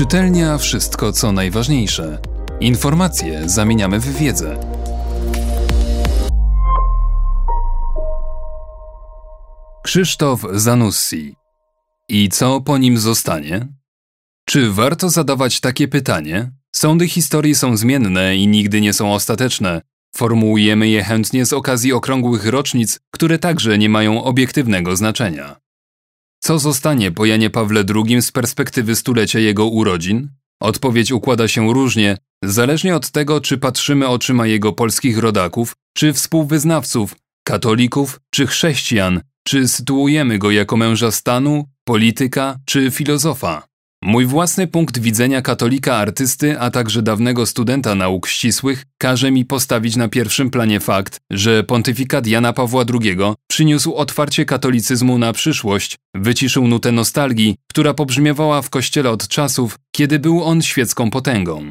Czytelnia wszystko, co najważniejsze. Informacje zamieniamy w wiedzę. Krzysztof Zanussi. I co po nim zostanie? Czy warto zadawać takie pytanie? Sądy historii są zmienne i nigdy nie są ostateczne. Formułujemy je chętnie z okazji okrągłych rocznic, które także nie mają obiektywnego znaczenia. Co zostanie po Janie Pawle II z perspektywy stulecia jego urodzin? Odpowiedź układa się różnie, zależnie od tego, czy patrzymy oczyma jego polskich rodaków, czy współwyznawców, katolików, czy chrześcijan, czy sytuujemy go jako męża stanu, polityka, czy filozofa. Mój własny punkt widzenia katolika artysty, a także dawnego studenta nauk ścisłych, każe mi postawić na pierwszym planie fakt, że pontyfikat Jana Pawła II przyniósł otwarcie katolicyzmu na przyszłość, wyciszył nutę nostalgii, która pobrzmiewała w Kościele od czasów, kiedy był on świecką potęgą.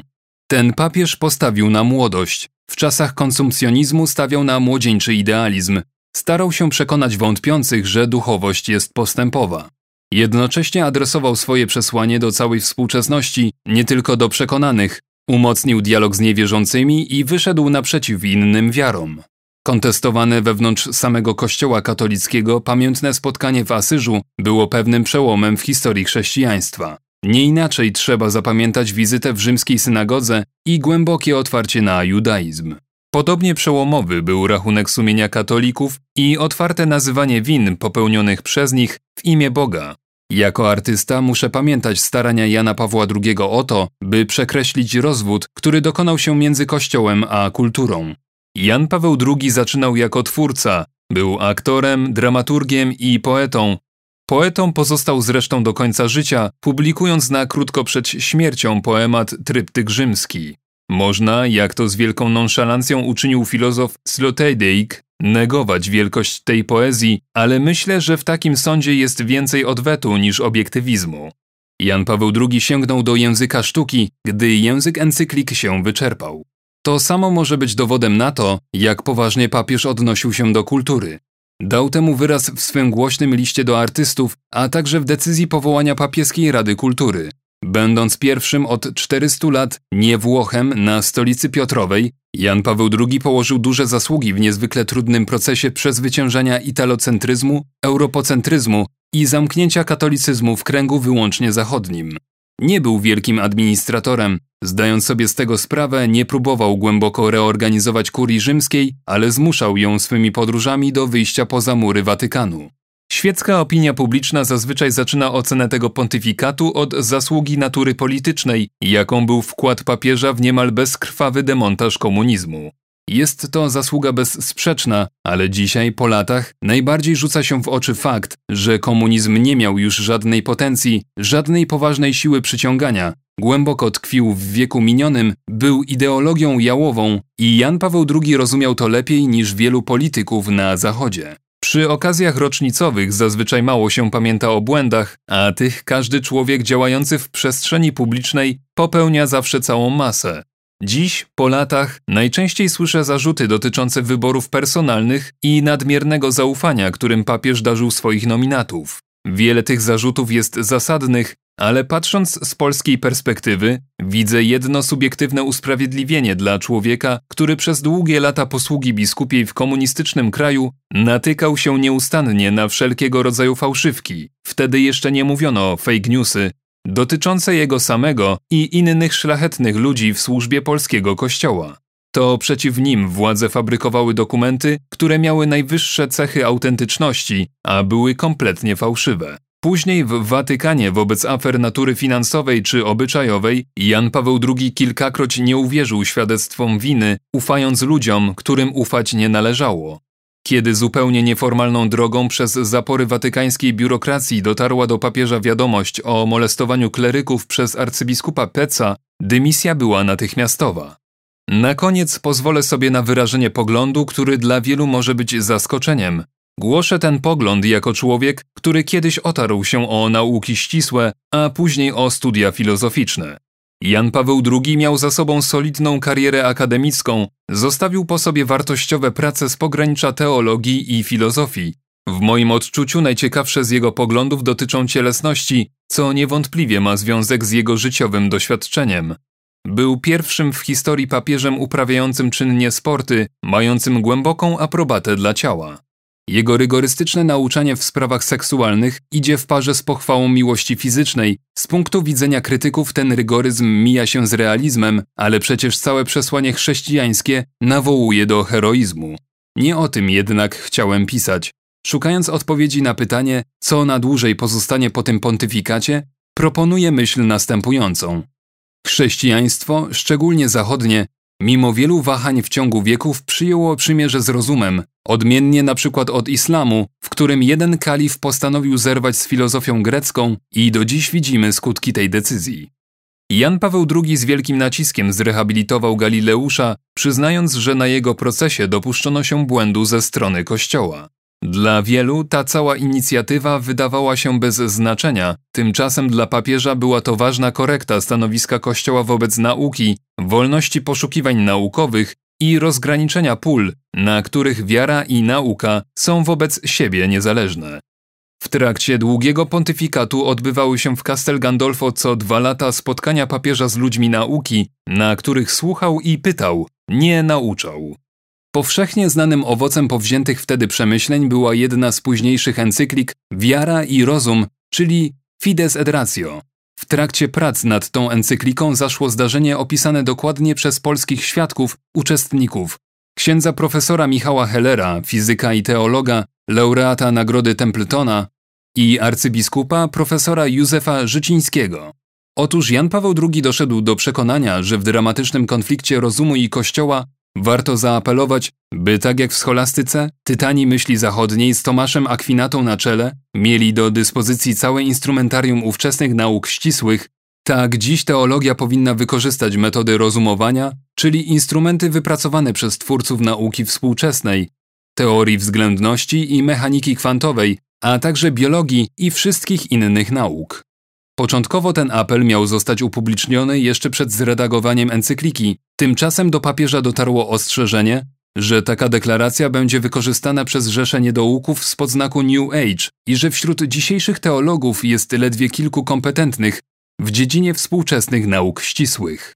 Ten papież postawił na młodość. W czasach konsumpcjonizmu stawiał na młodzieńczy idealizm. Starał się przekonać wątpiących, że duchowość jest postępowa. Jednocześnie adresował swoje przesłanie do całej współczesności, nie tylko do przekonanych, umocnił dialog z niewierzącymi i wyszedł naprzeciw innym wiarom. Kontestowane wewnątrz samego Kościoła katolickiego pamiętne spotkanie w Asyżu było pewnym przełomem w historii chrześcijaństwa. Nie inaczej trzeba zapamiętać wizytę w rzymskiej synagodze i głębokie otwarcie na judaizm. Podobnie przełomowy był rachunek sumienia katolików i otwarte nazywanie win popełnionych przez nich w imię Boga. Jako artysta muszę pamiętać starania Jana Pawła II o to, by przekreślić rozwód, który dokonał się między Kościołem a kulturą. Jan Paweł II zaczynał jako twórca, był aktorem, dramaturgiem i poetą. Poetą pozostał zresztą do końca życia, publikując na krótko przed śmiercią poemat Tryptyk Rzymski. Można, jak to z wielką nonszalancją uczynił filozof Sloterdijk, negować wielkość tej poezji, ale myślę, że w takim sądzie jest więcej odwetu niż obiektywizmu. Jan Paweł II sięgnął do języka sztuki, gdy język encyklik się wyczerpał. To samo może być dowodem na to, jak poważnie papież odnosił się do kultury. Dał temu wyraz w swym głośnym liście do artystów, a także w decyzji powołania papieskiej Rady Kultury. Będąc pierwszym od 400 lat nie Włochem na Stolicy Piotrowej, Jan Paweł II położył duże zasługi w niezwykle trudnym procesie przezwyciężenia italocentryzmu, europocentryzmu i zamknięcia katolicyzmu w kręgu wyłącznie zachodnim. Nie był wielkim administratorem, zdając sobie z tego sprawę, nie próbował głęboko reorganizować kurii rzymskiej, ale zmuszał ją swymi podróżami do wyjścia poza mury Watykanu. Świecka opinia publiczna zazwyczaj zaczyna ocenę tego pontyfikatu od zasługi natury politycznej, jaką był wkład papieża w niemal bezkrwawy demontaż komunizmu. Jest to zasługa bezsprzeczna, ale dzisiaj, po latach, najbardziej rzuca się w oczy fakt, że komunizm nie miał już żadnej potencji, żadnej poważnej siły przyciągania, głęboko tkwił w wieku minionym, był ideologią jałową i Jan Paweł II rozumiał to lepiej niż wielu polityków na Zachodzie. Przy okazjach rocznicowych zazwyczaj mało się pamięta o błędach, a tych każdy człowiek działający w przestrzeni publicznej popełnia zawsze całą masę. Dziś, po latach, najczęściej słyszę zarzuty dotyczące wyborów personalnych i nadmiernego zaufania, którym papież darzył swoich nominatów. Wiele tych zarzutów jest zasadnych, ale patrząc z polskiej perspektywy, widzę jedno subiektywne usprawiedliwienie dla człowieka, który przez długie lata posługi biskupiej w komunistycznym kraju natykał się nieustannie na wszelkiego rodzaju fałszywki. Wtedy jeszcze nie mówiono fake newsy dotyczące jego samego i innych szlachetnych ludzi w służbie polskiego kościoła. To przeciw nim władze fabrykowały dokumenty, które miały najwyższe cechy autentyczności, a były kompletnie fałszywe. Później w Watykanie wobec afer natury finansowej czy obyczajowej Jan Paweł II kilkakroć nie uwierzył świadectwom winy, ufając ludziom, którym ufać nie należało. Kiedy zupełnie nieformalną drogą przez zapory watykańskiej biurokracji dotarła do papieża wiadomość o molestowaniu kleryków przez arcybiskupa Peca, dymisja była natychmiastowa. Na koniec pozwolę sobie na wyrażenie poglądu, który dla wielu może być zaskoczeniem. Głoszę ten pogląd jako człowiek, który kiedyś otarł się o nauki ścisłe, a później o studia filozoficzne. Jan Paweł II miał za sobą solidną karierę akademicką, zostawił po sobie wartościowe prace z pogranicza teologii i filozofii. W moim odczuciu najciekawsze z jego poglądów dotyczą cielesności, co niewątpliwie ma związek z jego życiowym doświadczeniem. Był pierwszym w historii papieżem uprawiającym czynnie sporty, mającym głęboką aprobatę dla ciała. Jego rygorystyczne nauczanie w sprawach seksualnych idzie w parze z pochwałą miłości fizycznej. Z punktu widzenia krytyków ten rygoryzm mija się z realizmem, ale przecież całe przesłanie chrześcijańskie nawołuje do heroizmu. Nie o tym jednak chciałem pisać. Szukając odpowiedzi na pytanie, co na dłużej pozostanie po tym pontyfikacie, proponuję myśl następującą. Chrześcijaństwo, szczególnie zachodnie, mimo wielu wahań w ciągu wieków przyjęło przymierze z rozumem, odmiennie na przykład od islamu, w którym jeden kalif postanowił zerwać z filozofią grecką i do dziś widzimy skutki tej decyzji. Jan Paweł II z wielkim naciskiem zrehabilitował Galileusza, przyznając, że na jego procesie dopuszczono się błędu ze strony Kościoła. Dla wielu ta cała inicjatywa wydawała się bez znaczenia, tymczasem dla papieża była to ważna korekta stanowiska Kościoła wobec nauki, wolności poszukiwań naukowych i rozgraniczenia pól, na których wiara i nauka są wobec siebie niezależne. W trakcie długiego pontyfikatu odbywały się w Castel Gandolfo co 2 lata spotkania papieża z ludźmi nauki, na których słuchał i pytał, nie nauczał. Powszechnie znanym owocem powziętych wtedy przemyśleń była jedna z późniejszych encyklik Wiara i Rozum, czyli Fides et Ratio. W trakcie prac nad tą encykliką zaszło zdarzenie opisane dokładnie przez polskich świadków, uczestników. Księdza profesora Michała Hellera, fizyka i teologa, laureata Nagrody Templetona i arcybiskupa profesora Józefa Życińskiego. Otóż Jan Paweł II doszedł do przekonania, że w dramatycznym konflikcie rozumu i Kościoła warto zaapelować, by tak jak w scholastyce, tytani myśli zachodniej z Tomaszem Akwinatą na czele mieli do dyspozycji całe instrumentarium ówczesnych nauk ścisłych, tak dziś teologia powinna wykorzystać metody rozumowania, czyli instrumenty wypracowane przez twórców nauki współczesnej, teorii względności i mechaniki kwantowej, a także biologii i wszystkich innych nauk. Początkowo ten apel miał zostać upubliczniony jeszcze przed zredagowaniem encykliki. Tymczasem do papieża dotarło ostrzeżenie, że taka deklaracja będzie wykorzystana przez rzeszę niedołków spod znaku New Age i że wśród dzisiejszych teologów jest ledwie kilku kompetentnych w dziedzinie współczesnych nauk ścisłych.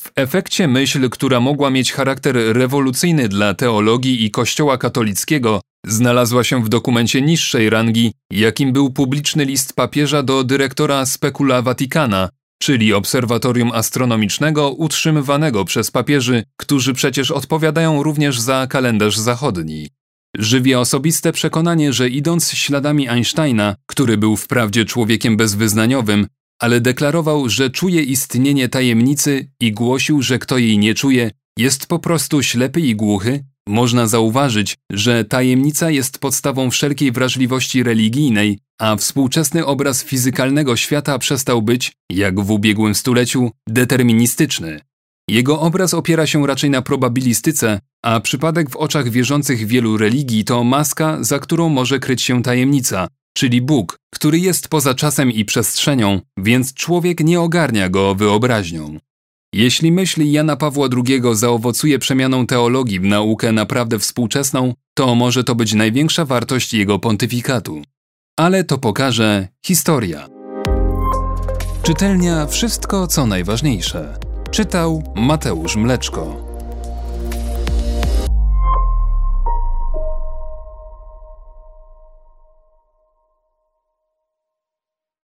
W efekcie myśl, która mogła mieć charakter rewolucyjny dla teologii i Kościoła katolickiego, znalazła się w dokumencie niższej rangi, jakim był publiczny list papieża do dyrektora Specula Vaticana, czyli obserwatorium astronomicznego utrzymywanego przez papieży, którzy przecież odpowiadają również za kalendarz zachodni. Żywię osobiste przekonanie, że idąc śladami Einsteina, który był wprawdzie człowiekiem bezwyznaniowym, ale deklarował, że czuje istnienie tajemnicy i głosił, że kto jej nie czuje, jest po prostu ślepy i głuchy, można zauważyć, że tajemnica jest podstawą wszelkiej wrażliwości religijnej, a współczesny obraz fizykalnego świata przestał być, jak w ubiegłym stuleciu, deterministyczny. Jego obraz opiera się raczej na probabilistyce, a przypadek w oczach wierzących wielu religii to maska, za którą może kryć się tajemnica, czyli Bóg, który jest poza czasem i przestrzenią, więc człowiek nie ogarnia go wyobraźnią. Jeśli myśl Jana Pawła II zaowocuje przemianą teologii w naukę naprawdę współczesną, to może to być największa wartość jego pontyfikatu. Ale to pokaże historia. Czytelnia Wszystko, co najważniejsze. Czytał Mateusz Mleczko.